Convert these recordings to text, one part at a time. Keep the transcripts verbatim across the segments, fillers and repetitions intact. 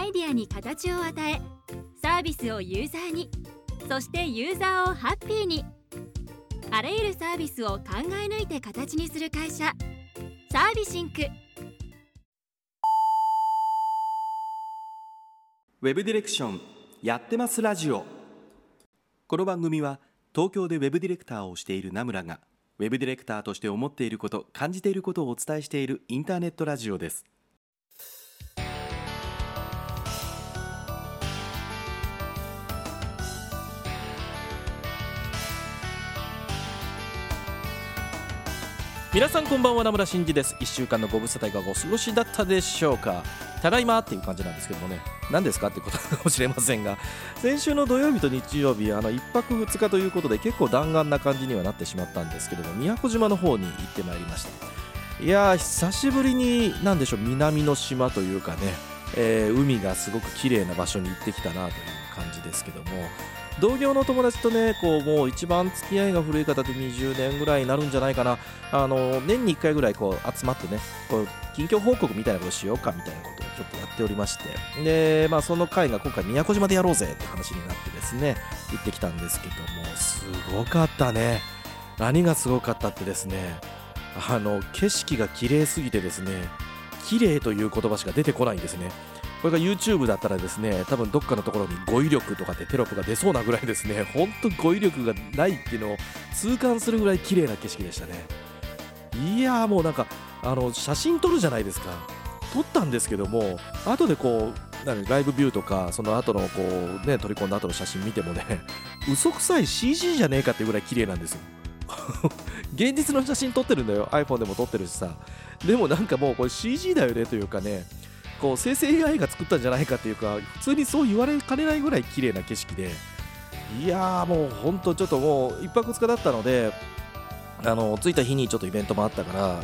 アイデアに形を与え、サービスをユーザーに、そしてユーザーをハッピーに。あらゆるサービスを考え抜いて形にする会社、サービシンク。ウェブディレクションやってますラジオ。この番組は東京でウェブディレクターをしている名村が、ウェブディレクターとして思っていること、感じていることをお伝えしているインターネットラジオです。皆さんこんばんは、名村真嗣です。いっしゅうかんのご無沙汰いかがお過ごしだったでしょうか。ただいまっていう感じなんですけどもね、何ですかってことかもしれませんが、先週の土曜日と日曜日、あのいっぱくふつかということで結構弾丸な感じにはなってしまったんですけども、宮古島の方に行ってまいりました。いやー、久しぶりになんでしょう、南の島というかね、えー、海がすごく綺麗な場所に行ってきたなという感じですけども、同業の友達とね、こうもう一番付き合いが古い方でにじゅうねんぐらいになるんじゃないかな。あの年にいっかいぐらいこう集まってね、こう近況報告みたいなことをしようかみたいなことをちょっとやっておりまして、で、まあ、その会が今回宮古島でやろうぜって話になってですね、行ってきたんですけども、すごかったね。何がすごかったってですね、あの景色が綺麗すぎてですね、綺麗という言葉しか出てこないんですね。これが YouTube だったらですね、多分どっかのところに語彙力とかってテロップが出そうなぐらいですね、ほんと語彙力がないっていうのを痛感するぐらい綺麗な景色でしたね。いやー、もうなんかあの写真撮るじゃないですか。撮ったんですけども、後でこうなんかライブビューとか、その後のこうね、取り込んだ後の写真見てもね、嘘くさい シージー じゃねえかっていうぐらい綺麗なんですよ。現実の写真撮ってるんだよ、 iPhone でも撮ってるしさ。でもなんかもうこれ シージー だよねというかね、こう生成 エーアイ が作ったんじゃないかというか、普通にそう言われかねないぐらい綺麗な景色で、いやー、もう本当ちょっともういっぱくふつかだったので、あの着いた日にちょっとイベントもあったから、あの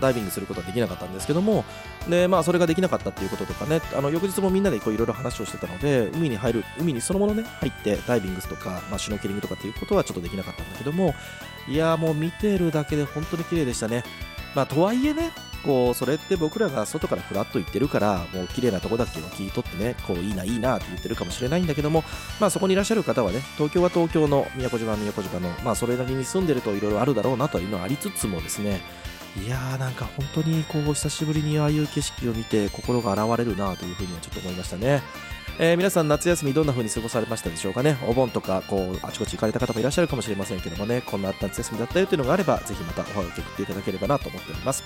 ダイビングすることはできなかったんですけども、で、まあ、それができなかったということとかね、あの翌日もみんなでいろいろ話をしてたので、海に入る海にそのものね入ってダイビングとか、まあ、シュノーケリングとかっていうことはちょっとできなかったんだけども、いやー、もう見てるだけで本当に綺麗でしたね。まあ、とはいえね、こうそれって僕らが外からフラッと行ってるから、もう綺麗なとこだけを切り取ってね、こういいないいなって言ってるかもしれないんだけども、まあ、そこにいらっしゃる方はね、東京は東京の、宮古島は宮古島の、まあ、それなりに住んでるといろいろあるだろうなというのはありつつもですね、いやー、なんか本当にこう久しぶりにああいう景色を見て心が洗われるなというふうにはちょっと思いましたね。えー、皆さん夏休みどんな風に過ごされましたでしょうかね。お盆とかこうあちこち行かれた方もいらっしゃるかもしれませんけどもね、こんな夏休みだったよというのがあれば、ぜひまたお話を聞いていただければなと思っております。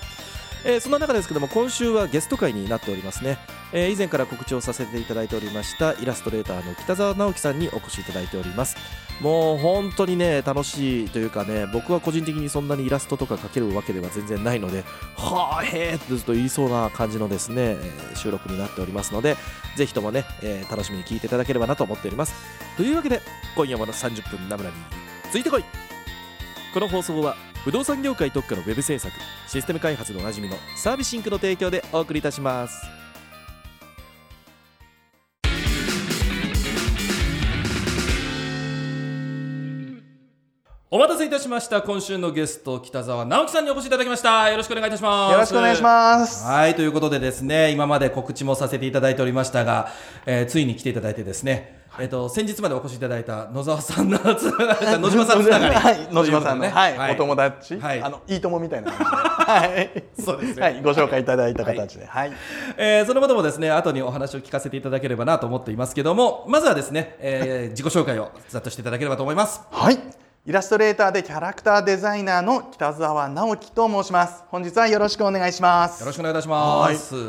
えー、そんな中ですけども、今週はゲスト会になっておりますね。えー、以前から告知をさせていただいておりましたイラストレーターの北澤直樹さんにお越しいただいております。もう本当にね、楽しいというかね、僕は個人的にそんなにイラストとか描けるわけでは全然ないので、はぁへーってずっと言いそうな感じのですね、収録になっておりますので、ぜひともね、えー、楽しみに聞いていただければなと思っております。というわけで、今夜ものさんじゅっぷん名村についてこい。この放送は不動産業界特化のウェブ制作、システム開発のおなじみのサービシンクの提供でお送りいたします。お待たせいたしました。今週のゲスト、北澤直樹さんにお越しいただきました。よろしくお願いいたします。よろしくお願いします。はい、ということでですね、今まで告知もさせていただいておりましたが、えー、ついに来ていただいてですね、えっと、先日までお越しいただいた野沢さんのつながり、野島さんのつながり、はい、野島さんの、ね、はいはい、お友達、はい、あのいい友みたいな感じで、はい、そうですね、はい、ご紹介いただいた形で、はいはい、えー、そのこともですね、後にお話を聞かせていただければなと思っていますけども、まずはですね、えー、自己紹介をざっとしていただければと思います。はい、イラストレーターでキャラクターデザイナーの北澤直樹と申します。本日はよろしくお願いします。よろしくお願いいたします。は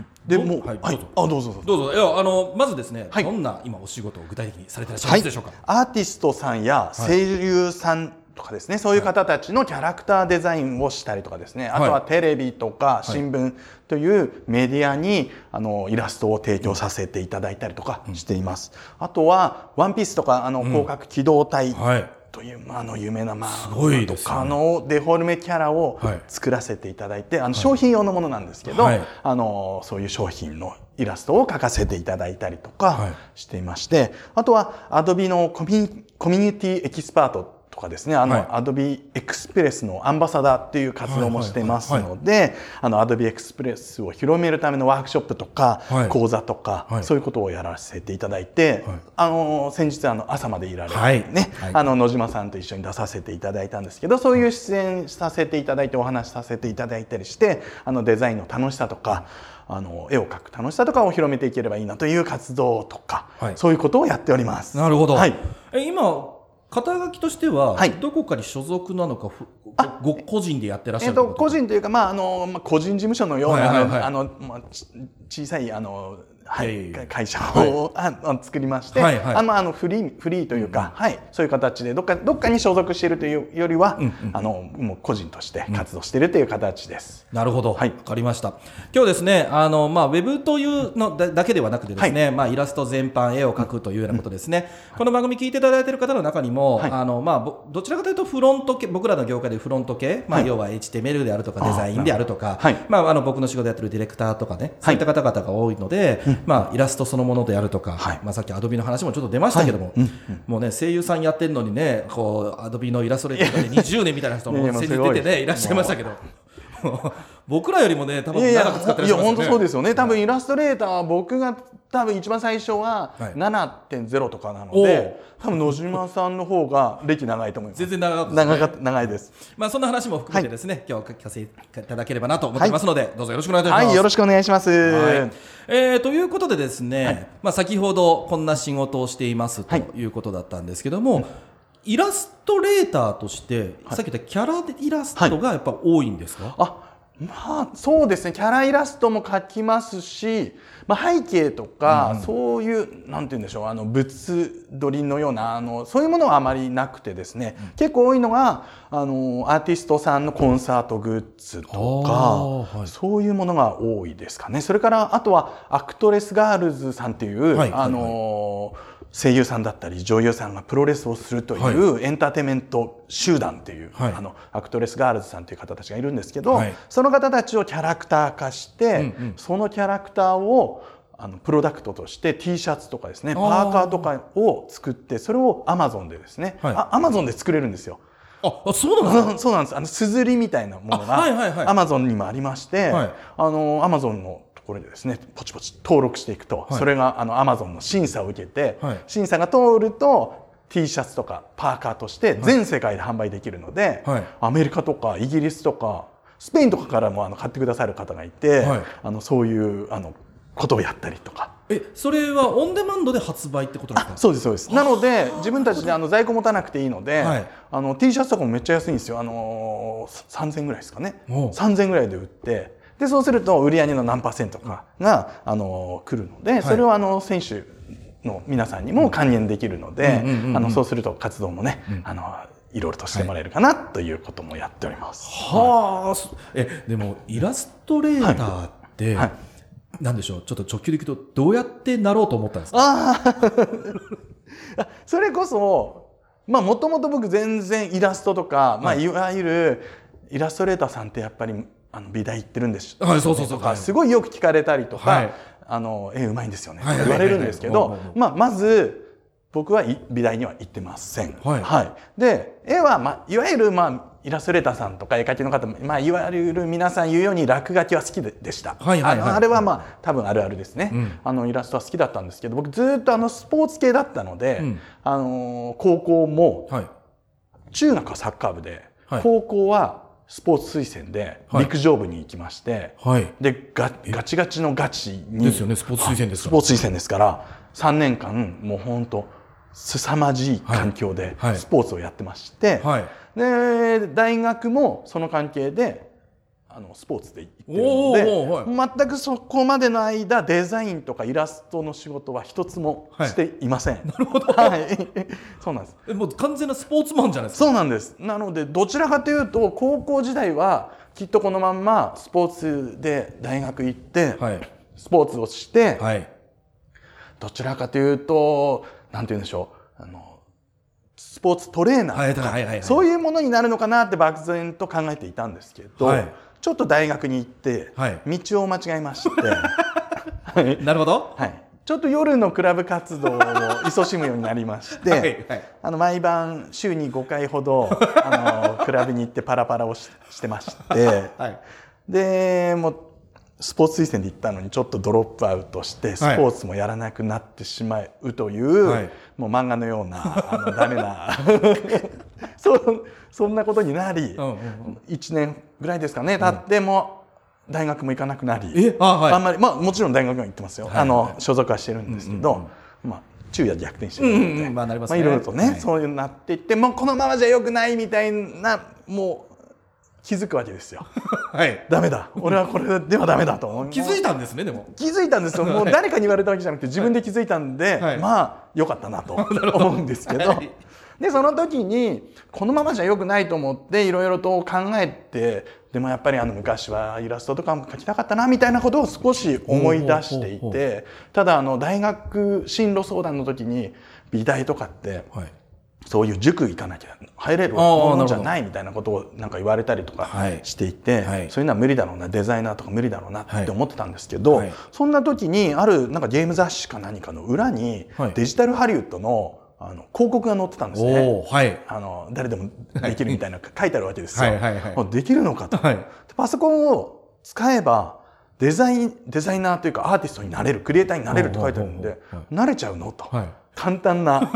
い、はい、でもう、はい、はい、どうぞ、どうぞ、どうぞ。いや、あのまずですね、はい、どんな今お仕事を具体的にされてらっしゃるんでしょうか。はい、アーティストさんや声優さんとかですね、はい、そういう方たちのキャラクターデザインをしたりとかですね、はい、あとはテレビとか新聞というメディアにあのイラストを提供させていただいたりとかしています。うん、あとはワンピースとかあの広角機動隊、うん、はい、というまあの有名なまあとかのデフォルメキャラを作らせていただいて、あの商品用のものなんですけど、あのそういう商品のイラストを描かせていただいたりとかしていまして、あとは Adobe のコミュニティエキスパートとかですね、あの、はい、Adobe Express のアンバサダーっていう活動もしてますので、あの Adobe Express を広めるためのワークショップとか、はい、講座とか、はい、そういうことをやらせていただいて、はい、あの先日あの朝までいられる、はいねはい、あの野島さんと一緒に出させていただいたんですけど、そういう出演させていただいてお話しさせていただいたりして、あのデザインの楽しさとか、あの絵を描く楽しさとかを広めていければいいなという活動とか、はい、そういうことをやっております。なるほど、はい、え今肩書きとしてはどこかに所属なのか、はい、ご個人でやってらっしゃるということ、えー、と個人というか、まあ、あの個人事務所のような小さいあの、はいはい、会社を、はい、作りまして、はいはい、あのあのフリー、フリーというか、うんはい、そういう形でどっか、どっかに所属しているというよりは、うんうん、あのもう個人として活動しているという形です、うん、なるほど、はい、分かりました。今日ですね、あの、まあ、ウェブというのだけではなくてですね、はいまあ、イラスト全般絵を描くというようなことですね、うん、この番組聞いていただいている方の中にも、はいあのまあ、どちらかというとフロント系、僕らの業界でフロント系、まあ、要は エイチティーエムエル であるとか、はい、デザインであるとか、はいまあ、あの僕の仕事でやってるディレクターとかね、はい、そういった方々が多いので、はいまあ、イラストそのものであるとか、はいまあ、さっきアドビの話もちょっと出ましたけども、はいうんうん、もうね声優さんやってるのにね、こうアドビのイラストレーターでにじゅうねんみたいな人も先日出てねいらっしゃいましたけど僕らよりもね多分長く使ってらっしゃいますね。いや本当そうですよね。多分イラストレーターは僕が多分一番最初は ななてんゼロ とかなので、はい、多分野島さんの方が歴長いと思います。全然長かったです、ね、長いです、まあ、そんな話も含めてですね、はい、今日聞かせていただければなと思っていますので、はい、どうぞよろしくお願いいたします。はいよろしくお願いします、はいえー、ということでですね、はいまあ、先ほどこんな仕事をしていますということだったんですけども、はいうんイラストレーターとして、はい、さっき言ったキャライラストがやっぱ多いんですか、はい、あ、まあそうですね。キャライラストも描きますし、まあ、背景とか、うん、そういうなんて言うんでしょう、あの物撮りのようなあのそういうものはあまりなくてですね、うん、結構多いのがあのアーティストさんのコンサートグッズとか、はい、そういうものが多いですかね。それからあとはアクトレスガールズさんっていう、はい、あの、はいはい声優さんだったり女優さんがプロレスをするというエンターテイメント集団という、はい、あのアクトレスガールズさんという方たちがいるんですけど、はい、その方たちをキャラクター化して、うんうん、そのキャラクターをあのプロダクトとして T シャツとかですねパーカーとかを作って、それを Amazon でですね、はい、あ Amazon で作れるんですよ。あ、そうなんです。そうなんです。あのすずりみたいなものが Amazon にもありまして、はい、あの Amazon のこれでですね、ポチポチ登録していくと、はい、それがあの Amazon の審査を受けて、はい、審査が通ると T シャツとかパーカーとして全世界で販売できるので、はい、アメリカとかイギリスとかスペインとかからもあの買ってくださる方がいて、はい、あのそういうあのことをやったりとか。えそれはオンデマンドで発売ってことですか？そうですそうです。なので自分たちであの在庫持たなくていいので、はい、あの T シャツとかもめっちゃ安いんですよ。あのさんぜんえんぐらいですかね。さんぜんえんぐらいで売って、でそうすると売り上げの何パーセントかが、うん、あの来るので、それをあの選手の皆さんにも還元できるので、そうすると活動もね、うん、あのいろいろとしてもらえるかな、はい、ということもやっております。はあ、えでもイラストレーターって、はいはい、なんでしょう、ちょっと直球でいくとどうやってなろうと思ったんですか？あそれこそまあもともと僕全然イラストとか、まあ、いわゆるイラストレーターさんってやっぱりあの美大行ってるんですとか、はい、そうそうそう、はい、すごいよく聞かれたりとか、はい、あの絵うまいんですよね、はい、言われるんですけど、はいはいはいまあ、まず僕は美大には行ってません、はいはい、で絵は、まあ、いわゆる、まあ、イラストレーターさんとか絵描きの方も、まあ、いわゆる皆さん言うように落書きは好き で, でした、はいはいはい、あ, あれは、まあ、多分あるあるですね、うん、あのイラストは好きだったんですけど、僕ずっとあのスポーツ系だったので、うん、あの高校も、はい、中学はサッカー部で、はい、高校はスポーツ推薦で陸上部に行きまして、はい、で ガ, ガチガチのガチにですよね、スポーツ推薦ですから、スポーツ推薦ですからさんねんかんもう本当凄まじい環境でスポーツをやってまして、はいはい、で大学もその関係であのスポーツで行ってるので、はい、全くそこまでの間デザインとかイラストの仕事は一つもしていません、はい、なるほど、はい、そうなんです。もう完全なスポーツマンじゃないですか。そうなんです。なのでどちらかというと高校時代はきっとこのまんまスポーツで大学行って、はい、スポーツをして、はい、どちらかというとなんて言うんでしょう、あのスポーツトレーナーとか、はいはいはいはい、そういうものになるのかなって漠然と考えていたんですけど、はい、ちょっと大学に行って道を間違えまして、はい、なるほど、はい、ちょっと夜のクラブ活動を勤しむようになりまして、はいはい、あの毎晩週にごかいほどあのクラブに行ってパラパラを し, してまして、はい、でもうスポーツ推薦で行ったのにちょっとドロップアウトしてスポーツもやらなくなってしまうという、はい、もう漫画のようなあのダメなそ, そんなことになり、うんうんうん、いちねんぐらいですかね経っても、うん大学も行かなくなり、えあ、はい、あんまり、まあ、もちろん大学は行ってますよ、はいはい、あの所属はしてるんですけど、うんうんうん、まあ、昼夜逆転してるので、まあなりますね、まあ、いろいろとね、はい、そういうなっていってもうこのままじゃ良くないみたいなもう気づくわけですよ、はい、ダメだ俺はこれではダメだと思気づいたんですねでも気づいたんですよもう誰かに言われたわけじゃなくて自分で気づいたんで、はい、まあ良かったなと思うんですけど、はい、でその時にこのままじゃ良くないと思っていろいろと考えてでもやっぱりあの昔はイラストとかも描きたかったなみたいなことを少し思い出していてただあの大学進路相談の時に美大とかってそういう塾行かなきゃ入れるものじゃないみたいなことをなんか言われたりとかしていてそういうのは無理だろうなデザイナーとか無理だろうなって思ってたんですけどそんな時にあるなんかゲーム雑誌か何かの裏にデジタルハリウッドのあの広告が載ってたんですね、はい、あの誰でもできるみたいな書いてあるわけですよはいはい、はい、できるのかと、はい、パソコンを使えばデザイン、デザイナーというかアーティストになれるクリエイターになれるって書いてあるんで慣れちゃうのと、はい、簡単な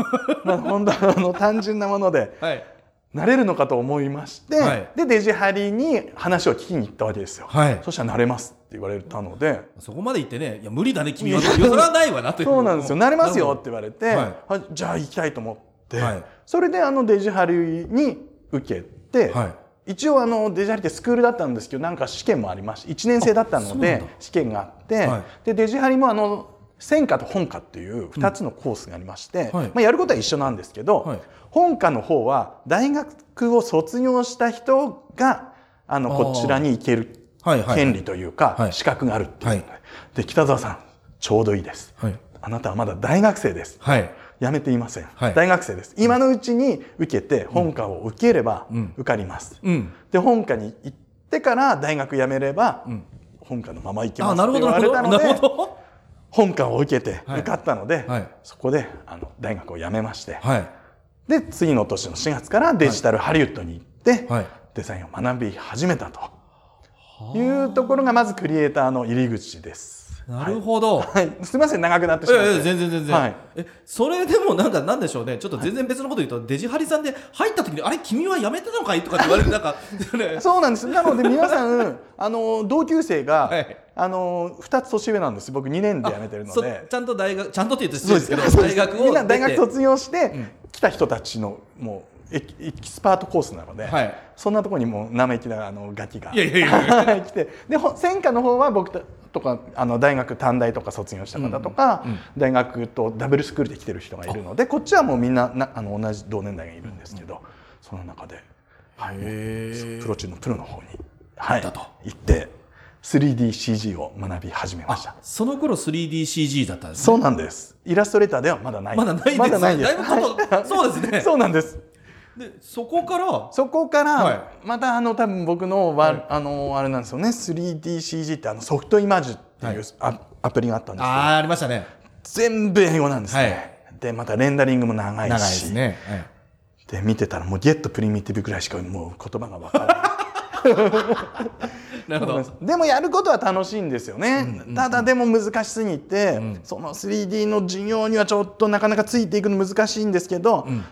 本当あの単純なもので、はい、慣れるのかと思いまして、はい、でデジハリに話を聞きに行ったわけですよ、はい、そしたら慣れますって言われたのでそこまで言ってねいや無理だね君は譲らないわなというそうなんですよ慣れますよって言われて、はい、じゃあ行きたいと思って、はい、それであのデジハリに受けて、はい、一応あのデジハリってスクールだったんですけどなんか試験もありましていちねん生だったので試験があって、はい、でデジハリもあの専科と本科というふたつのコースがありまして、うんはいまあ、やることは一緒なんですけど、はい、本科の方は大学を卒業した人があのこちらに行ける権利というか資格があるっていう、はいはい、で北澤さんちょうどいいです、はい、あなたはまだ大学生です、はい、やめていません、はい、大学生です今のうちに受けて本科を受ければ受かります、うんうん、で本科に行ってから大学辞めれば本科のまま行けますって言われたので、うん、本科を受けて受かったので、はいはい、そこであの大学を辞めまして、はい、で次の年のしがつからデジタルハリウッドに行って、はい、デザインを学び始めたというところがまずクリエイターの入り口です。なるほど。はいはい、すみません長くなってしまって。いやいや全然全然、はいえ。それでもなんかなんでしょうね。ちょっと全然別のこと言うと、はい、デジハリさんで入った時にあれ君は辞めてたのかいとかって言われるなんかそうなんです。なので皆さんあの同級生が。はいあのふたつ年上なんです僕にねんで辞めてるのでちゃんと大学ちゃんとって言うとそうですけど大学をみんな大学卒業して来た人たちのもう エ, エキスパートコースなので、はい、そんなところにも生意気なあのガキがいやいやいや来てで専科の方は僕とかあの大学短大とか卒業した方とか、うんうん、大学とダブルスクールで来てる人がいるのでこっちはもうみん な, なあの同じ同年代がいるんですけど、うんうん、その中で、はい、プロ中のプロの方に、はい、と行って、スリーディーシージー を学び始めました。その頃 スリーディーシージー だったんですね。そうなんです。イラストレーターではまだない。まだないです。まだないです。だいぶこと、はい、そうですね。そうなんです。で、そこからそこから、はい、またあの多分僕の、はい、あのあれなんですよね。スリーディーシージー ってあのソフトイマジュっていうアプリがあったんですけど、はい、あ、ありましたね。全部英語なんですね。はい、でまたレンダリングも長いし、長いですね。はい、で見てたらもうゲットプリミティブぐらいしかもう言葉がわからない。なるほど。でもやることは楽しいんですよね、うんうんうん、ただでも難しすぎて、うん、その スリーディー の授業にはちょっとなかなかついていくの難しいんですけど、うん、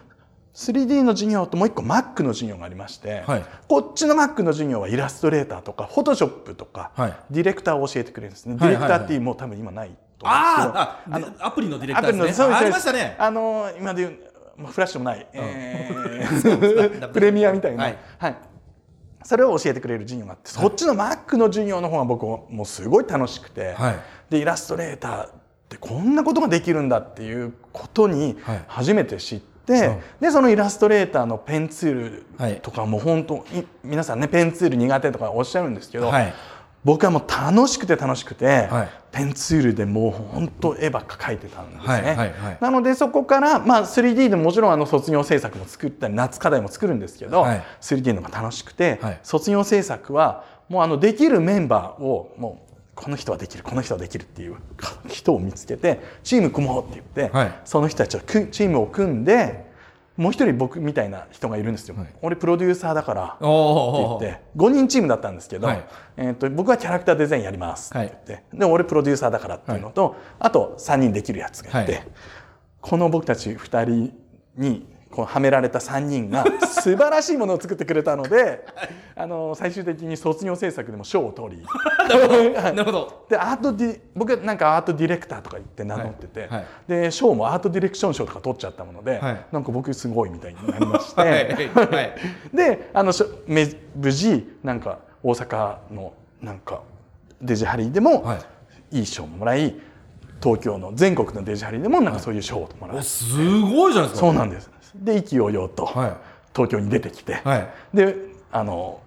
スリーディー の授業ともう一個 Mac の授業がありまして、はい、こっちの Mac の授業はイラストレーターとか Photoshop とか、はい、ディレクターを教えてくれるんですね、はい、ディレクターってもう多分今ないと思うんですけど、ああアプリのディレクターですね、ありましたね、あの今でいうフラッシュもない、うんえー、プレミアみたいな、はいはい、それを教えてくれる授業があって、はい、そっちの Mac の授業の方が僕もうすごい楽しくて、はい、でイラストレーターってこんなことができるんだっていうことに初めて知って、はい、でそのイラストレーターのペンツールとかも本当、はい、皆さんねペンツール苦手とかおっしゃるんですけど、はい、僕はもう楽しくて楽しくて、はい、ペンツールでもう本当絵ばっか描いてたんですね、はいはいはい、なのでそこから、まあ、スリーディー でもちろんあの卒業制作も作ったり夏課題も作るんですけど、はい、スリーディー のが楽しくて、はい、卒業制作はもうあのできるメンバーをもうこの人はできるこの人はできるっていう人を見つけてチーム組もうって言って、はい、その人たちとチームを組んでもう一人僕みたいな人がいるんですよ、はい、俺プロデューサーだからって言ってごにんチームだったんですけど、はい、えー、と僕はキャラクターデザインやりますって言って、はい、で俺プロデューサーだからっていうのと、はい、あとさんにんできるやつがいて、はい、この僕たちふたりにこうはめられたさんにんが素晴らしいものを作ってくれたのであの最終的に卒業制作でも賞を取りなるほどでアートディ僕なんかアートディレクターとか言って名乗ってて、はいはい、で賞もアートディレクション賞とか取っちゃったもので、はい、なんか僕すごいみたいになりまして、はいはい、であの無事なんか大阪のなんかデジハリでもいい賞ももらい東京の全国のデジハリでもなんかそういう賞をもらって、はい、すごいじゃないですか。そうなんです。で意気揚々と東京に出てきて、はい、であの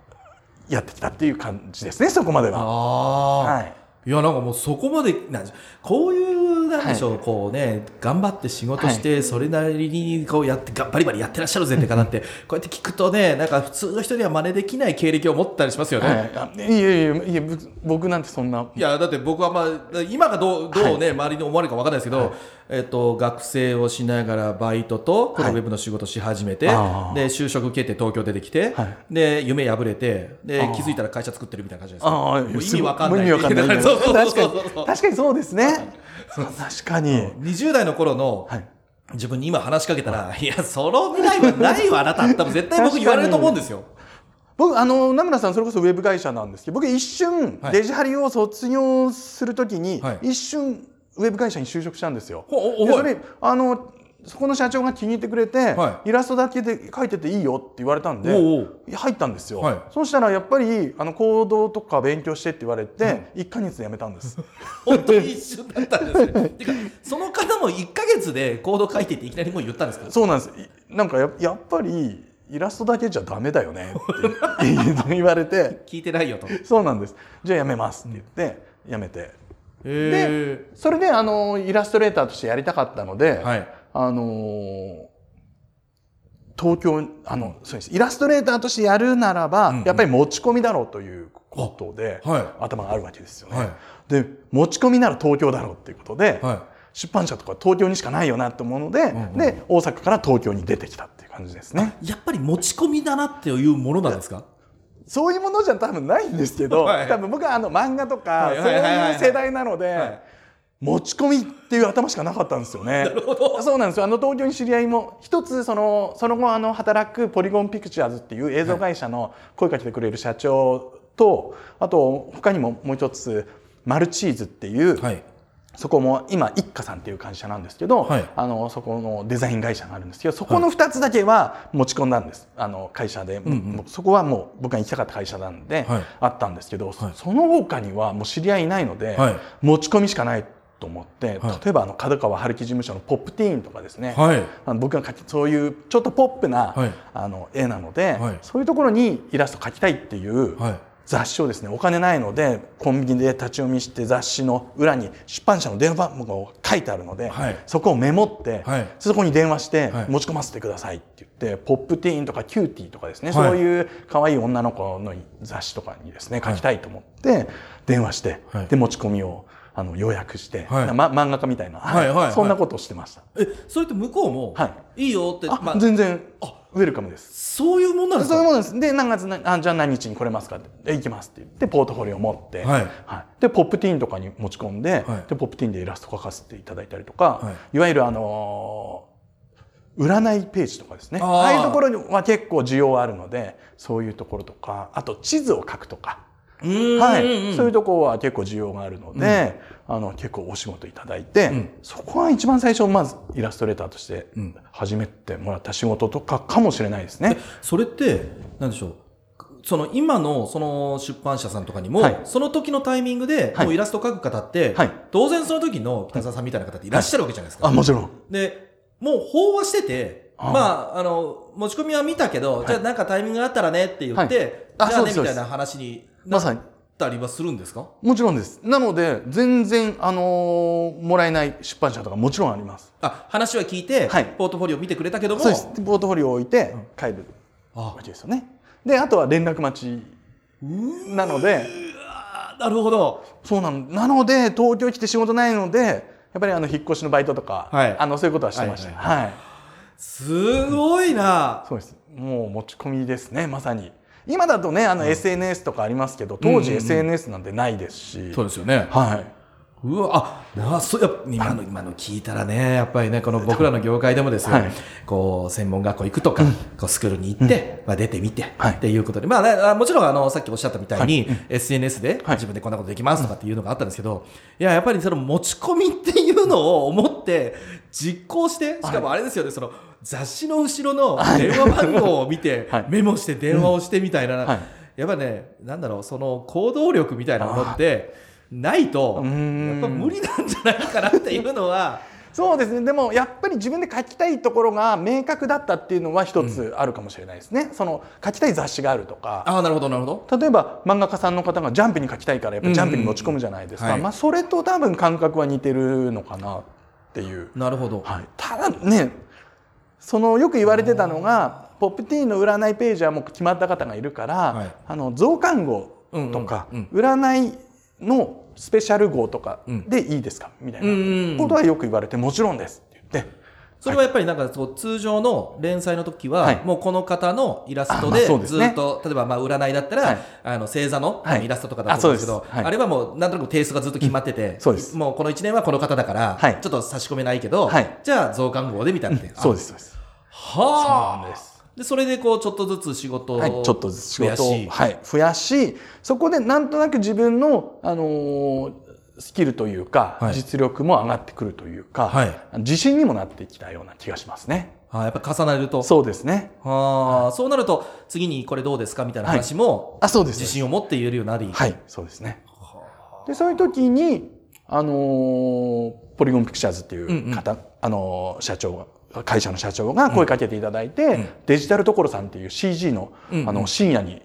やってきたっていう感じですね。そこまでは。あ、はい、いやなんかもうそこまでなんでこういうなんでしょう、はい、こうね頑張って仕事して、はい、それなりにこうやってバリバリやってらっしゃるぜって方ってこうやって聞くとねなんか普通の人には真似できない経歴を持ったりしますよね。はい、いやいやいや僕なんてそんな。いやだって僕はまあ今がどうどうね、はい、周りに思われるかわからないですけど。はい、えー、と学生をしながらバイトとこのウェブの仕事し始めて、はい、で就職決定東京出てきて、はい、で夢破れてで気づいたら会社作ってるみたいな感じじゃないですか。意味わかんない。確かにそうですね。確かににじゅう代の頃の、はい、自分に今話しかけたら、はい、いやその未来はないわあなた多分絶対僕言われると思うんですよ。僕あの名村さんそれこそウェブ会社なんですけど僕一瞬、はい、デジハリを卒業するときに、はい、一瞬ウェブ会社に就職したんですよ。でそれあのそこの社長が気に入ってくれて、はい、イラストだけで描いてていいよって言われたんでおうおう入ったんですよ、はい、そうしたらやっぱりあの行動とか勉強してって言われて、うん、いっかげつで辞めたんです本当に一瞬だったんですねてかその方もいっかげつで行動描いてっていきなりもう言ったんですか。そうなんです。なんか や, やっぱりイラストだけじゃダメだよねって言われて聞いてないよと。そうなんです。じゃあ辞めますって言って辞めてでそれであのイラストレーターとしてやりたかったので、はい、あの東京あのそうですイラストレーターとしてやるならば、うんうん、やっぱり持ち込みだろうということで、はい、頭があるわけですよね、はい、で持ち込みなら東京だろうということで、はい、出版社とか東京にしかないよなと思うので、うんうん、で大阪から東京に出てきたっていう感じですね。やっぱり持ち込みだなっていうものなんですか。そういうものじゃ多分ないんですけど、はい、多分僕はあの漫画とかそういう世代なので持ち込みっていう頭しかなかったんですよね。なるほど。そうなんですよ。あの東京に知り合いも一つその、その後あの働くポリゴンピクチャーズっていう映像会社の声かけてくれる社長と、はい、あと他にももう一つマルチーズっていう、はい、そこも今一家さんっていう会社なんですけど、はい、あのそこのデザイン会社があるんですけどそこのふたつだけは持ち込んだんです、はい、あの会社で、うんうん、そこはもう僕が行きたかった会社なんで、はい、あったんですけど、はい、その他にはもう知り合いいないので、はい、持ち込みしかないと思って、はい、例えばあの角川春樹事務所のポップティーンとかですね、はい、あの僕が描きそういうちょっとポップな、はい、あの絵なので、はい、そういうところにイラスト描きたいっていう、はい雑誌をですねお金ないのでコンビニで立ち読みして雑誌の裏に出版社の電話番号が書いてあるので、はい、そこをメモって、はい、そこに電話して、はい、持ち込ませてくださいって言ってポップティーンとかキューティーとかですね、はい、そういう可愛い女の子の雑誌とかにですね書きたいと思って電話して、はい、で持ち込みをあの予約して、はいま、漫画家みたいな、はいはいはい、そんなことをしてました、はい、えそれって向こうも、はい、いいよってあ、まあ、全然あウェルカムです。そういうもんなんですか。そういうもんですで何月あじゃあ何日に来れますかって行きますって言ってポートフォリオを持って、はいはい、でポップティーンとかに持ち込んで、はい、でポップティーンでイラスト描かせていただいたりとか、はい、いわゆるあのー、占いページとかですね あ, ああいうところには結構需要あるのでそういうところとかあと地図を描くとかうんはい、そういうところは結構需要があるので、うん、あの結構お仕事いただいて、うん、そこは一番最初まずイラストレーターとして始めてもらった仕事とかかもしれないですね。それって何でしょうその今のその出版社さんとかにも、はい、その時のタイミングでもうイラスト描く方って、はい、当然その時の北澤さんみたいな方っていらっしゃるわけじゃないですか、はい、あもちろんでもう飽和しててあまああの持ち込みは見たけど、はい、じゃあなんかタイミングがあったらねって言って、はい、あじゃあねみたいな話にまさにたりはするんですか。もちろんです。なので全然あのー、もらえない出版社とかもちろんあります。あ話は聞いて、はい、ポートフォリオ見てくれたけども、そうです。ポートフォリオを置いて帰るわけですよね。であとは連絡待ちなので。あ、なるほど。そうなの。なので東京来て仕事ないので、やっぱりあの引っ越しのバイトとか、はい、あのそういうことはしてました。はいはいはい、すごいな。そうです。もう持ち込みですね、まさに。今だとね、あの エスエヌエス とかありますけど、当時 エスエヌエス なんてないですし、うんうんうん、そうですよね。はい。うわ、あ、なあ、そうや、今の今の聞いたらね、やっぱりね、この僕らの業界でもですよ、はい、こう専門学校行くとか、うん、こうスクールに行って、うん、まあ、出てみて、はい、っていうことで、まあ、ね、もちろんあのさっきおっしゃったみたいに、はい、エスエヌエス で自分でこんなことできますとかっていうのがあったんですけど、はい、いややっぱりその持ち込みっていうのを思って実行して、しかもあれですよね、はい、その雑誌の後ろの電話番号を見て、はい、メモして電話をしてみたいな、はい、やっぱね、なんだろう、その行動力みたいなものって。ないとやっぱ無理なんじゃないかなっていうのはそうですね。でもやっぱり自分で書きたいところが明確だったっていうのは一つあるかもしれないですね、うん、その書きたい雑誌があるとか。あ、なるほどなるほど。例えば漫画家さんの方がジャンプに書きたいからやっぱジャンプに持ち込むじゃないですか、うんうん、はい、まあ、それと多分感覚は似てるのかなっていう。なるほど、はい、ただね、そのよく言われてたのがポップティーンの占いページはもう決まった方がいるから、はい、あの増刊号とか、うんうんうん、占いのスペシャル号とかでいいですか、うん、みたいなことはよく言われて、もちろんですって言って。それはやっぱりなんかそう通常の連載の時はもうこの方のイラストでずっと、例えばまあ占いだったらあの星座のイラストとかだと思うんですけど、あれはもうなんとなくテイストがずっと決まってて、もうこのいちねんはこの方だからちょっと差し込めないけど、じゃあ増刊号でみたいな。そうですそうです。はあ、そうなんです。でそれでこうちょっとずつ仕事を増やし、はい、ちょっとずつ仕事を、はい、増やし、そこでなんとなく自分の、あのー、スキルというか、はい、実力も上がってくるというか、はい、自信にもなってきたような気がしますね。あ、やっぱり重なると。そうですね。あ、はい、そうなると次にこれどうですかみたいな話も、はい、あ、そうです、自信を持って言えるようになり、はい、そうですね。でそういう時に、あのー、ポリゴンピクチャーズっていう方、うんうん、あのー、社長が会社の社長が声かけていただいて、うん、デジタル所さんっていう シージー の、うん、あの深夜に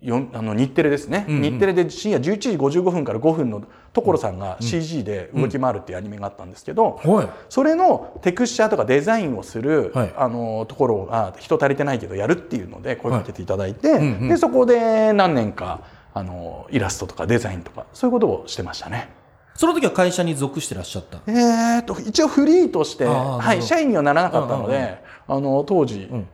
よ、あの日テレですね、うんうん、日テレで深夜じゅういちじごじゅうごふんからごふんの所さんが シージー で動き回るっていうアニメがあったんですけど、うんうん、それのテクスチャーとかデザインをする、はい、あのところが人足りてないけどやるっていうので声かけていただいて、はい、うんうん、でそこで何年かあのイラストとかデザインとかそういうことをしてましたね。その時は会社に属してらっしゃった？えーと、一応フリーとして、はい、社員にはならなかったので、あの当時、うん、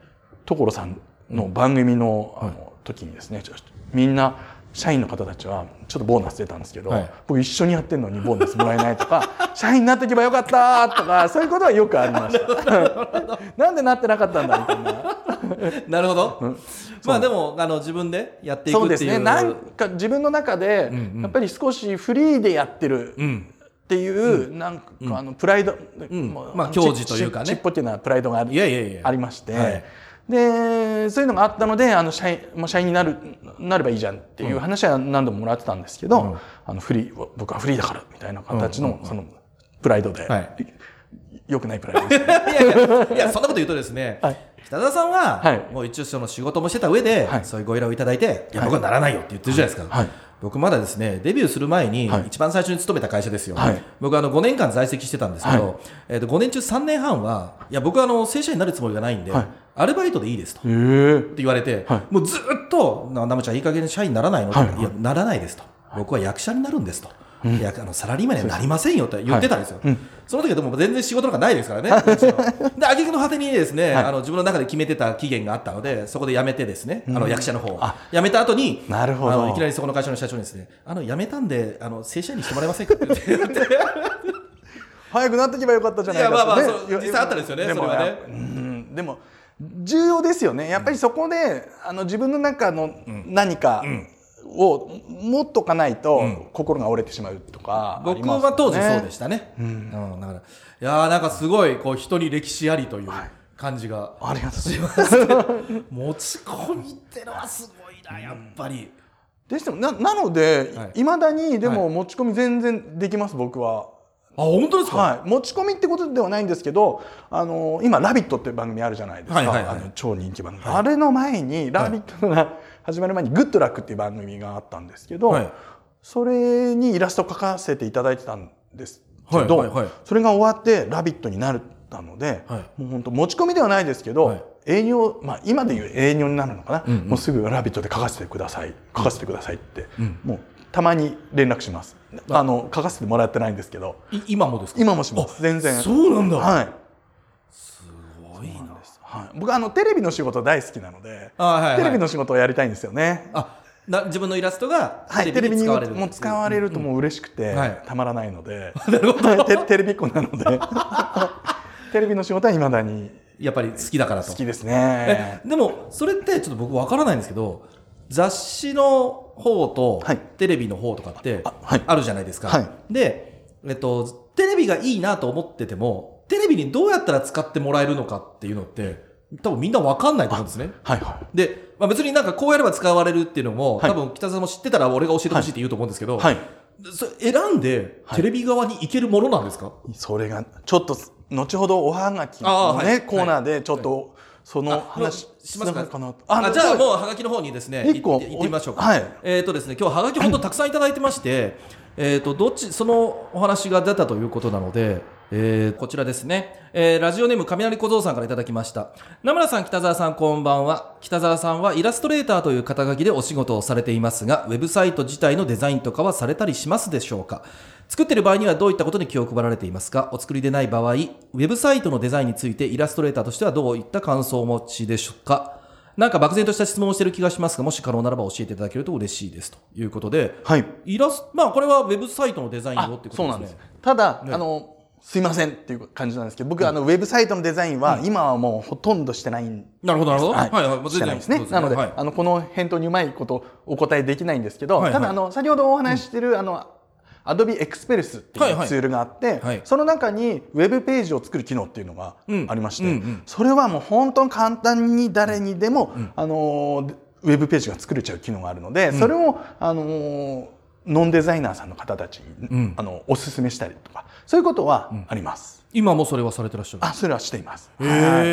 所さんの番組 の、 あの時にですね、ちょっとみんな社員の方たちはちょっとボーナス出たんですけど、はい、僕一緒にやってるのにボーナスもらえないとか社員になっておけばよかったとかそういうことはよくありましたなんでなってなかったんだみたいななるほど、うん、まあでもあの自分でやっていくっていう。そうですね。なんか自分の中で、うんうん、やっぱり少しフリーでやってるっていう、うん、なんか、うん、あのプライド、うん、まあ矜持というかね、ちっぽけなプライドがあり、いやいやいやありまして、はい、でそういうのがあったので、あの社員、まあ、社員になるなればいいじゃんっていう話は何度ももらってたんですけど、うん、あのフリー僕はフリーだからみたいな形の、うんうんうん、そのプライドで。はい、良くないプライドですねいやいやいや、そんなこと言うとですね、はい、北澤さんは、はい、もう一応その仕事もしてた上で、はい、そういうご依頼をいただいて、はい、いや僕はならないよって言ってるじゃないですか、はいはい、僕まだですねデビューする前に、はい、一番最初に勤めた会社ですよ、はい、僕あのごねんかん在籍してたんですけど、はい、えー、とごねん中さんねんはんはいや僕はあの正社員になるつもりがないんで、はい、アルバイトでいいですと、えー、って言われて、はい、もうずっとな、なむちゃんいい加減社員にならないの、はいはい、いやならないですと、はい、僕は役者になるんですと、うん、いやあのサラリーマンにはなりませんよって言ってたんですよ、はい、うん、その時はでも全然仕事なんかないですからねで挙句の果てにですね、はい、あの自分の中で決めてた期限があったのでそこで辞めてですね、うん、あの役者の方を辞めた後に、なるほど、あのいきなりそこの会社の社長にですね、あの辞めたんであの正社員にしてもらえませんかって言って早くなってけばよかったじゃないですか、ね、いやまあまあ実際あったんですよね。でもそれはね、うん、でも重要ですよねやっぱり。そこであの自分の中の何か、うんうん、を持っとかないと心が折れてしまうとか、ね、うん、僕は当時そうでしたね、うん、だからいやーなんかすごいこう人に歴史ありという感じがしますね、はい、持ち込みってのはすごいなやっぱり、うん、でしても な, なので、はいまだにでも持ち込み全然できます、はい、僕は。あ、本当ですか、はい、持ち込みってことではないんですけど、あのー、今ラビットっていう番組あるじゃないですか、はいはいはい、あの超人気番組、はい、あれの前にラビットが始まる前にグッドラックっていう番組があったんですけど、はい、それにイラスト描かせていただいてたんですけど、はいはいはい、それが終わってラビットになったので、はい、もう本当持ち込みではないですけど、はい、営業、まあ、今でいう営業になるのかな、うんうん、もうすぐラビットで描かせてください、描かせてくださいって、うん、もうたまに連絡します。あの書かせてもらってないんですけど。今もですか？今もします。全然。そうなんだ。はい。すごいな。はい、僕あのテレビの仕事大好きなので、はいはい、テレビの仕事をやりたいんですよね。あ、な自分のイラストがテレビに使われる、はい、テレビにも使われるともう嬉しくて、うんうん、たまらないので、はい、テ, テレビっ子なのでテレビの仕事は未だにやっぱり好きだからと。好きですね。えでもそれってちょっと僕わからないんですけど、雑誌の方とテレビの方とかってあるじゃないですか、はいはいはい、で、えっと、テレビがいいなと思っててもテレビにどうやったら使ってもらえるのかっていうのって多分みんな分かんないと思うんですね。はいはい。で、まあ、別になんかこうやれば使われるっていうのも、はい、多分北さんも知ってたら俺が教えてほしいって言うと思うんですけど、はいはい、それ選んでテレビ側に行けるものなんですか？はい、それがちょっと後ほどおはがきの、ねはい、コーナーでちょっと、はいはい、その話しますかな。ああじゃあもうはがきの方にですね行ってみましょうか。はい、えっ、ー、とですね今日はがき本当たくさんいただいてましてえっとどっちそのお話が出たということなので、えー、こちらですね、えー、ラジオネーム雷小僧さんからいただきました。名村さん北澤さんこんばんは。北澤さんはイラストレーターという肩書きでお仕事をされていますが、ウェブサイト自体のデザインとかはされたりしますでしょうか？作っている場合にはどういったことに気を配られていますか？お作りでない場合、ウェブサイトのデザインについてイラストレーターとしてはどういった感想をお持ちでしょうか？なんか漠然とした質問をしている気がしますが、もし可能ならば教えていただけると嬉しいですということで、はい、イラスまあこれはウェブサイトのデザインをってことですね。そうなんです。ただ、ね、あのすいませんっていう感じなんですけど、僕、うん、あのウェブサイトのデザインは今はもうほとんどしてないんです。なるほどなるほど。はいはい、してないですね。なので、はい、あのこの返答にうまいことお答えできないんですけど、はいはい、ただあの先ほどお話ししてる、うん、あのAdobe Express っていうツールがあって、はいはい、その中にウェブページを作る機能っていうのがありまして、うんうんうん、それはもう本当に簡単に誰にでも、うん、あのウェブページが作れちゃう機能があるので、うん、それをあのノンデザイナーさんの方たちに、うん、あのおすすめしたりとかそういうことはあります、うん、今もそれはされてらっしゃる？あ、それはしています。は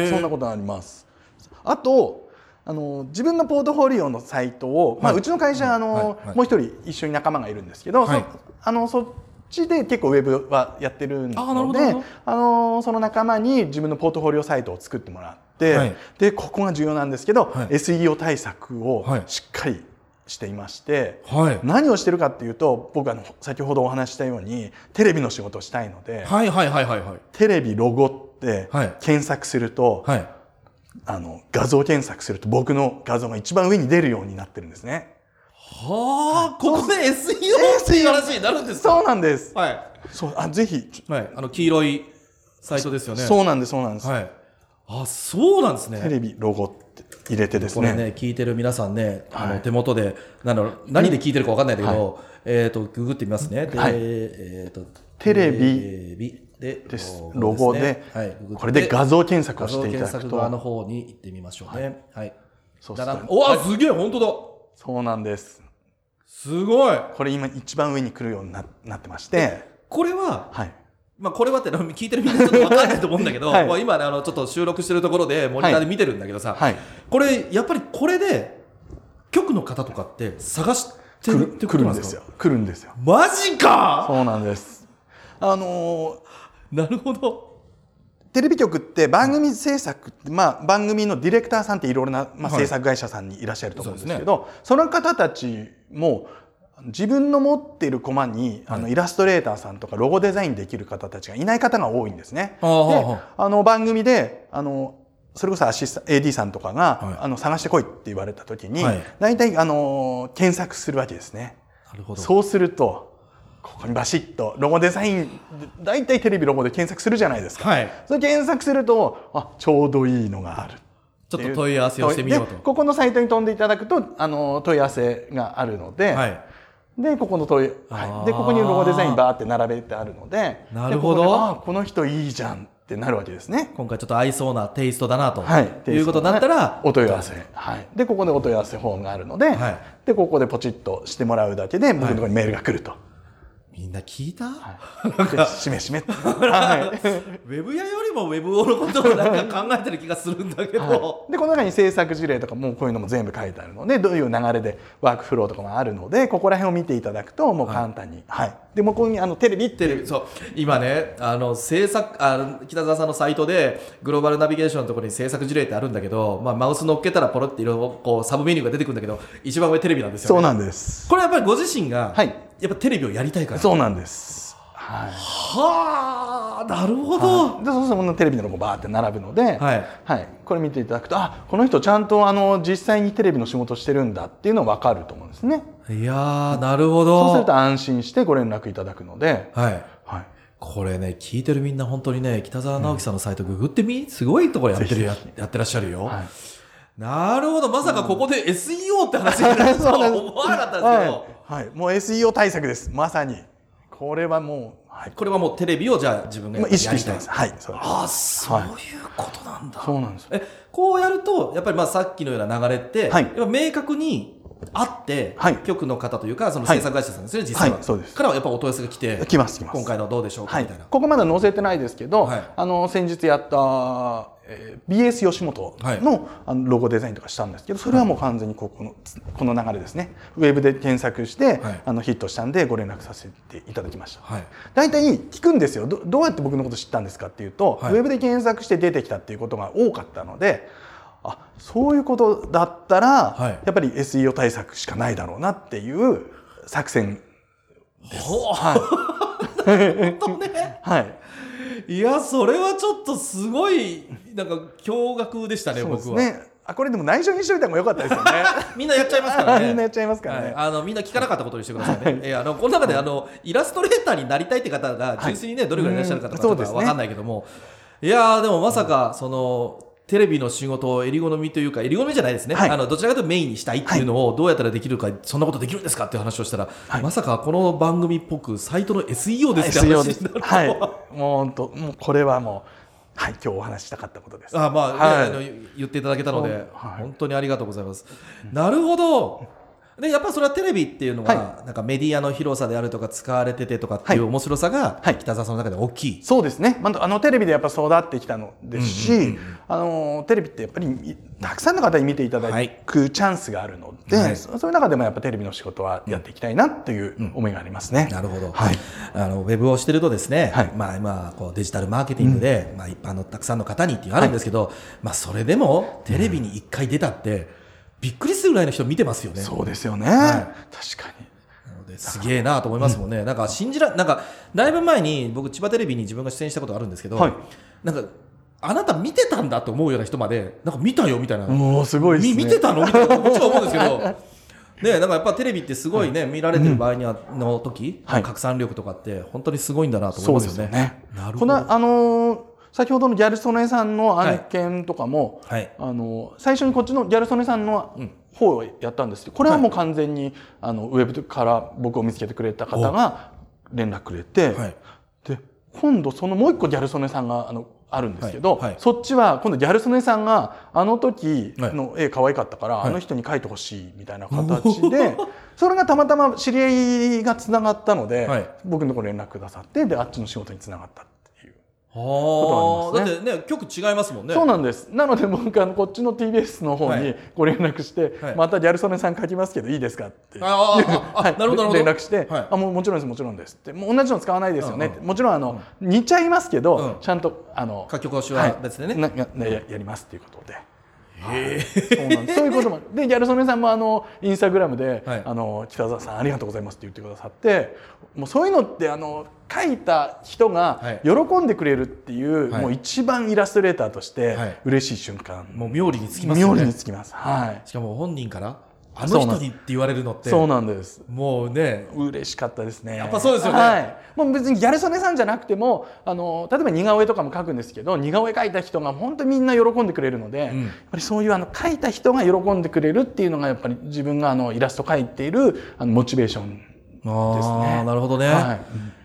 い、そんなことがあります。あとあの自分のポートフォリオのサイトを、はいまあ、うちの会社、はい、あの、はいはい、もう一人一緒に仲間がいるんですけど、はい、そ, あのそっちで結構ウェブはやってるので、あのあのその仲間に自分のポートフォリオサイトを作ってもらって、はい、でここが重要なんですけど、はい、エスイーオー 対策をしっかりしていまして、はい、何をしてるかっていうと、僕は先ほどお話したようにテレビの仕事をしたいので、はいはいはいはいはい、テレビロゴって検索すると、はいはいあの画像検索すると僕の画像が一番上に出るようになってるんですね。はあ、ここで エスイーオー っていう話になるんですか？そうなんです、はい、そうあぜひ、はい、あの黄色いサイトですよね。そうなんですそうなんです、はい、あそうなんですね。テレビロゴって入れてですね、これね聞いてる皆さんね、あの、はい、手元でなんだろう何で聞いてるか分かんないんだけど、はい、えーとググってみますね、はい、えーとテレビでですロゴ で,、ねロゴではい、これで画像検索をしていただくと、画像検索側の方に行ってみましょうね。はい、はい、そうするとおわ、はい、すげえ本当だ。そうなんです。すごい。これ今一番上に来るように な, なってまして、これは、はいまあ、これはって聞いてるみんなちょっと分かんないと思うんだけど、はいまあ、今、ね、あのちょっと収録してるところでモニターで見てるんだけどさ、はいはい、これやっぱりこれで局の方とかって探してるってことなんですか？来るんですよ。マジか。そうなんです。あのーなるほど。テレビ局って番組制作、うんまあ、番組のディレクターさんっていろいろな、まあ、制作会社さんにいらっしゃると思うんですけど、はい そ, ね、その方たちも自分の持っているコマに、はい、あのイラストレーターさんとかロゴデザインできる方たちがいない方が多いんですね。あであの番組であのそれこそアシスタ エーディー さんとかが、はい、あの探してこいって言われた時に、はい、大体あの検索するわけですね。なるほど。そうするとここにバシッとロゴデザイン、だいたいテレビロゴで検索するじゃないですか、はい、それ検索するとあちょうどいいのがある、ちょっと問い合わせをしてみようと。でここのサイトに飛んでいただくとあの問い合わせがあるので、はい、でここの問い、はい、でここにロゴデザインバーって並べてあるので、なるほど。でここであこの人いいじゃんってなるわけですね。今回ちょっと合いそうなテイストだなと、はい、いうことになったらお問い合わせ、はい、でここでお問い合わせフォームがあるので、はい、でここでポチッとしてもらうだけで僕のところにメールが来ると、はいみんな聞いた、はい、しめしめ、はい、ウェブ屋よりもウェブ王のことをなんか考えてる気がするんだけど、はい、でこの中に制作事例とかもこういうのも全部書いてあるので、どういう流れでワークフローとかもあるので、ここら辺を見ていただくともう簡単に、はいはい、でもここにあのテレビっていう、そう今ねあの制作あ北澤さんのサイトでグローバルナビゲーションのところに制作事例ってあるんだけど、まあ、マウス乗っけたらポロっていろいろこうサブメニューが出てくるんだけど、一番上テレビなんですよね。そうなんです。これやっぱりご自身が、はい、やっぱテレビをやりたいから、ね、そうなんです、はい、はあ、なるほど、はい、でそうするとテレビのロゴバーって並ぶので、はいはい、これ見ていただくと、あ、この人ちゃんとあの実際にテレビの仕事してるんだっていうのが分かると思うんですね。いや、なるほど。そうすると安心してご連絡いただくので、はいはい、これね聞いてるみんな本当にね、北澤直樹さんのサイトググってみ、うん、すごいところやってる や, やってらっしゃるよ、はい、なるほど。まさかここで エスイーオー って話になるとは思わなかったんですけど、はいはい、もう エスイーオー 対策です。まさにこれはもう、はい、これはもうテレビをじゃあ自分がやりたい、意識してます。はい、そうです。ああ、そういうことなんだ。はい、そうなんですよ。え、こうやるとやっぱりまあさっきのような流れって、はい、やっぱ明確にあって、はい、局の方というかその制作会社さんですね、はい、実際は、はい、そうです。からはやっぱお問い合わせが来て、来ます来ます。今回のどうでしょうかみたいな。はい、ここまだ載せてないですけど、はい、あの先日やった。ビーエス 吉本のロゴデザインとかしたんですけど、それはもう完全にこの、この流れですね。ウェブで検索してあのヒットしたんでご連絡させていただきました。大体聞くんですよ。 ど, どうやって僕のこと知ったんですかっていうと、ウェブで検索して出てきたっていうことが多かったので、あ、そういうことだったらやっぱり エスイーオー 対策しかないだろうなっていう作戦です。はい、なるほどね。はい、いや、それはちょっとすごいなんか驚愕でしたね。そうですね、僕は。あ、これでも内緒にしておいた方が良かったですよね。みんなやっちゃいますからね。みんなやっちゃいますからね。はい、あのみんな聞かなかったことにしてくださいね。はい、えー、あのこの中であのイラストレーターになりたいって方が純粋にね、はい、どれぐらいいらっしゃるかとかちょっとわかんないけども、ね、いやー、でもまさかその。テレビの仕事を襟好みというか、襟好みじゃないですね、はい、あのどちらかというとメインにしたいっていうのをどうやったらできるか、はい、そんなことできるんですかっていう話をしたら、はい、まさかこの番組っぽくサイトの エスイーオー ですって話になると、はい、もう本当、もうこれはもう、はい、今日お話したかったことです。あ、まあ、はい、あの言っていただけたので、はい、本当にありがとうございます、はい、なるほど。でやっぱりそれはテレビっていうのが、はい、なんかメディアの広さであるとか使われててとかっていう面白さが北澤さんの中で大きい、はいはい、そうですね。あのテレビでやっぱ育ってきたのですし、うんうんうん、あのテレビってやっぱりたくさんの方に見ていただくチャンスがあるので、はい、そういう中でもやっぱテレビの仕事はやっていきたいなっていう思いがありますね、うんうん、なるほど、はい、あのウェブをしてるとですね、はい、まあ、今こうデジタルマーケティングで、うん、まあ、一般のたくさんの方にっていうのがあるんですけど、はい、まあ、それでもテレビに一回出たって、うん、びっくりするぐらいの人見てますよね。そうですよね、はい、確かに。なのですげえなと思いますもんね、うん、なんか信じらなんかだいぶ前に僕千葉テレビに自分が出演したことがあるんですけど、はい、なんかあなた見てたんだと思うような人までなんか見たよみたいな、もうすごいですね、見てたのみたいなもちろん思うんですけどね、なんかやっぱテレビってすごいね、はい、見られてる場合にはの時、はい、拡散力とかって本当にすごいんだなと思いますよね。そうですよね。なるほど。このあのー先ほどのギャル曽根さんの案件とかも、はいはい、あの最初にこっちのギャル曽根さんの方をやったんですけど、これはもう完全に、はい、あのウェブから僕を見つけてくれた方が連絡くれて、はい、で今度そのもう一個ギャル曽根さんがあのあるんですけど、はいはい、そっちは今度ギャル曽根さんがあの時の絵可愛かったから、はい、あの人に描いてほしいみたいな形で、はい、それがたまたま知り合いがつながったので、はい、僕のところに連絡くださって、であっちの仕事につながった。ああ、ね、だってね、局違いますもんね。そうなんです。なので僕あのこっちの ティービーエス の方にご連絡して、はいはい、またギャル曽根さん書きますけどいいですかってああ、はい、なるほどなるほど、連絡して、はい、あ も, うもちろんですもちろんですって、もう同じの使わないですよね、うんうん、もちろんあの、うん、似ちゃいますけど、うん、ちゃんとあの書き起こしは別でね、はい、なな や, やりますっていうことで、へー、そうなんです。そういうこともで、ギャル曽根さんもあのインスタグラムで、はい、あの北澤さんありがとうございますって言ってくださって、もうそういうのってあの書いた人が喜んでくれるっていう、はい、もう一番イラストレーターとして嬉しい瞬間、はい、もう妙利につきますよね。妙利につきます、はい、しかも本人からあの人にって言われるのって、そうなんです、もうね嬉しかったですね。やっぱそうですよね、はい、もう別にギャル曽根さんじゃなくてもあの例えば似顔絵とかも描くんですけど、似顔絵描いた人が本当にみんな喜んでくれるので、うん、やっぱりそういうあの描いた人が喜んでくれるっていうのがやっぱり自分があのイラスト描いているあのモチベーションですね。あ、なるほどね、は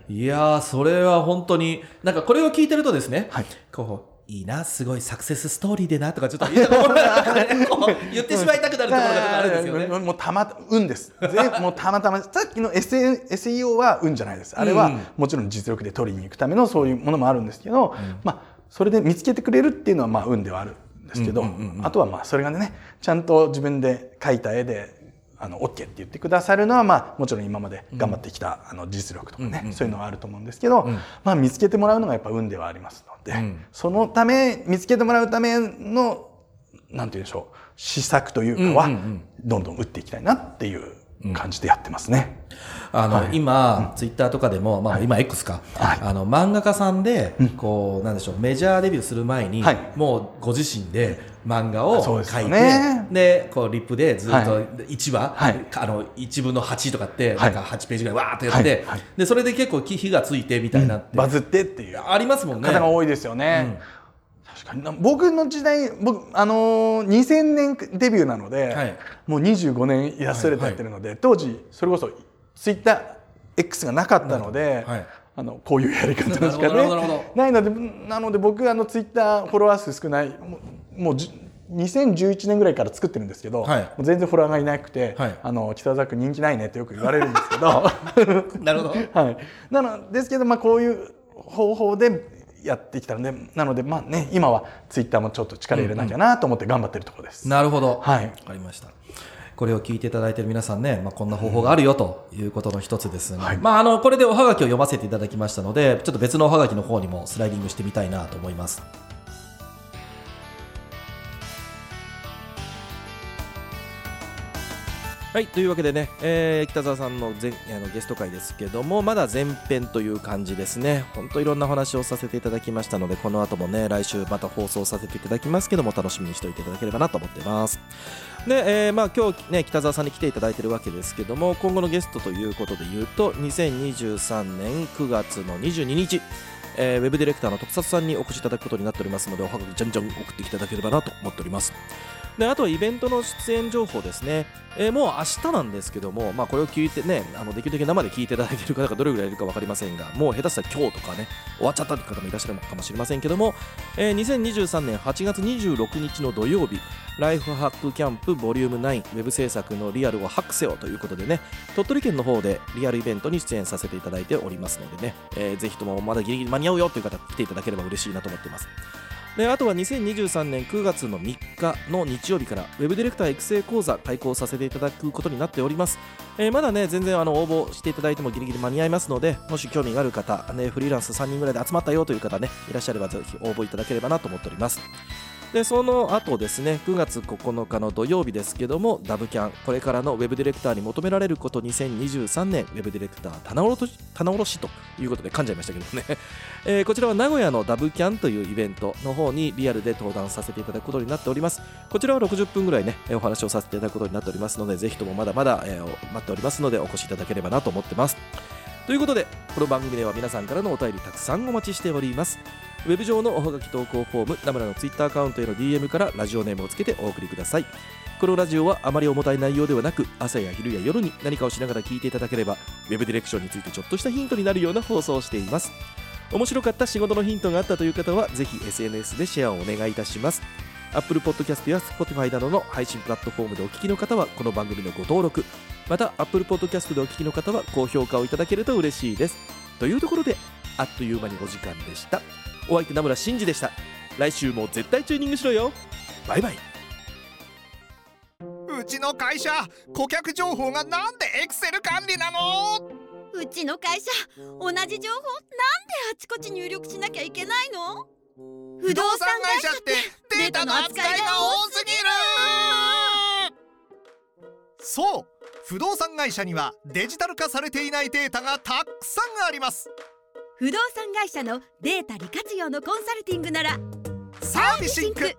い、いやー、それは本当になんかこれを聞いてるとですね、はい、こういいな、すごいサクセスストーリーでなとかちょっと言ったところが、ね、こう言ってしまいたくなるところがあるんですよね。もうたま運です。もうたまたまさっきの エスイーオー は運じゃないです。あれはもちろん実力で取りに行くためのそういうものもあるんですけど、うん、まあそれで見つけてくれるっていうのはまあ運ではあるんですけど、うんうんうんうん、あとはまあそれがね、ちゃんと自分で描いた絵であの OK って言ってくださるのは、まあ、もちろん今まで頑張ってきた、うん、あの実力とかね、うんうん、そういうのはあると思うんですけど、うんまあ、見つけてもらうのがやっぱ運ではありますので、うん、そのため見つけてもらうためのなんて言うんでしょう施策というかは、うんうんうん、どんどん打っていきたいなっていう感じでやってますね。あの、はい、今、うん、ツイッターとかでも、まあ、今 X か、はい、あの漫画家さんで、うん、こうなんでしょうメジャーデビューする前に、はい、もうご自身で漫画を描いて、ね、でこうリップでずっといちわ、はい、あのいちぶんのはちとかって、はい、なんかはちページぐらいわーっとやって、はいはい、でそれで結構火がついてみたいなって、うん、バズってっていうありますもんね。方が多いですよね。うん確かに僕の時代僕、あのー、にせんねんデビューなので、はい、もうにじゅうごねんイラストレーターやってるので、はいはい、当時それこそツイッター X がなかったので、はい、あのこういうやり方しか、ね、ないのでなので僕あのツイッターフォロワー数少ないもうにせんじゅういちねんぐらいから作ってるんですけど、はい、もう全然フォロワーがいなくて、はい、あの北沢君人気ないねってよく言われるんですけどなるほど、はい、なのですけど、まあ、こういう方法でやってきたのでなので、まあね、今はツイッターもちょっと力入れなきゃなと思って頑張ってるところです。なるほど、はい、分かりました。これを聞いていただいている皆さんね、まあ、こんな方法があるよということの一つですが、うんはいまあ、あのこれでおはがきを読ませていただきましたのでちょっと別のおはがきの方にもスライディングしてみたいなと思います。はいというわけでね、えー、北澤さんの前あのゲスト会ですけどもまだ前編という感じですね。本当いろんなお話をさせていただきましたのでこの後もね来週また放送させていただきますけども楽しみにしておいていただければなと思ってます。で、えーまあ、今日、ね、北澤さんに来ていただいているわけですけども今後のゲストということで言うとにせんにじゅうさんねんくがつのにじゅうににちえー、ウェブディレクターの徳里さんにお越しいただくことになっておりますのでおはがきじゃんじゃん送っていただければなと思っております。であとイベントの出演情報ですね、えー、もう明日なんですけども、まあ、これを聞いてねあのできるだけ生で聞いていただいている方がどれぐらいいるか分かりませんがもう下手したら今日とかね終わっちゃったという方もいらっしゃるかもしれませんけども、えー、にせんにじゅうさんねんはちがつにじゅうろくにちの土曜日ライフハックキャンプボリュームナインウェブ制作のリアルをハックせよということでね鳥取県の方でリアルイベントに出演させていただいておりますのでね、えー、ぜひともまだギリギリ間に合うよという方来ていただければ嬉しいなと思っています。であとはにせんにじゅうさんねんくがつのみっかの日曜日からウェブディレクター育成講座開講させていただくことになっております、えー、まだね全然あの応募していただいてもギリギリ間に合いますのでもし興味がある方、ね、フリーランスさんにんぐらいで集まったよという方ねいらっしゃればぜひ応募いただければなと思っております。でその後ですねくがつここのかの土曜日ですけどもダブキャンこれからのウェブディレクターに求められることにせんにじゅうさんねんウェブディレクター棚卸し、棚卸しということで噛んじゃいましたけどね、えー、こちらは名古屋のダブキャンというイベントの方にリアルで登壇させていただくことになっております。こちらはろくじゅっぷんぐらいねお話をさせていただくことになっておりますのでぜひともまだまだ、えー、待っておりますのでお越しいただければなと思ってます。ということでこの番組では皆さんからのお便りたくさんお待ちしております。ウェブ上のおはがき投稿フォームナムラのツイッターアカウントへの ディーエム からラジオネームをつけてお送りください。このラジオはあまり重たい内容ではなく朝や昼や夜に何かをしながら聞いていただければウェブディレクションについてちょっとしたヒントになるような放送をしています。面白かった仕事のヒントがあったという方はぜひ エスエヌエス でシェアをお願いいたします。 Apple Podcast や Spotify などの配信プラットフォームでお聞きの方はこの番組のご登録また Apple Podcast でお聞きの方は高評価をいただけると嬉しいです。というところであっという間にお時間でした。お相手名村真嗣でした。来週も絶対チューニングしろよ。バイバイ。うちの会社、顧客情報がなんでエクセル管理なの？うちの会社、同じ情報なんであちこち入力しなきゃいけないの？不動産会社ってデータの扱いが多すぎる。そう、不動産会社にはデジタル化されていないデータがたくさんあります。不動産会社のデータ利活用のコンサルティングならサービシンク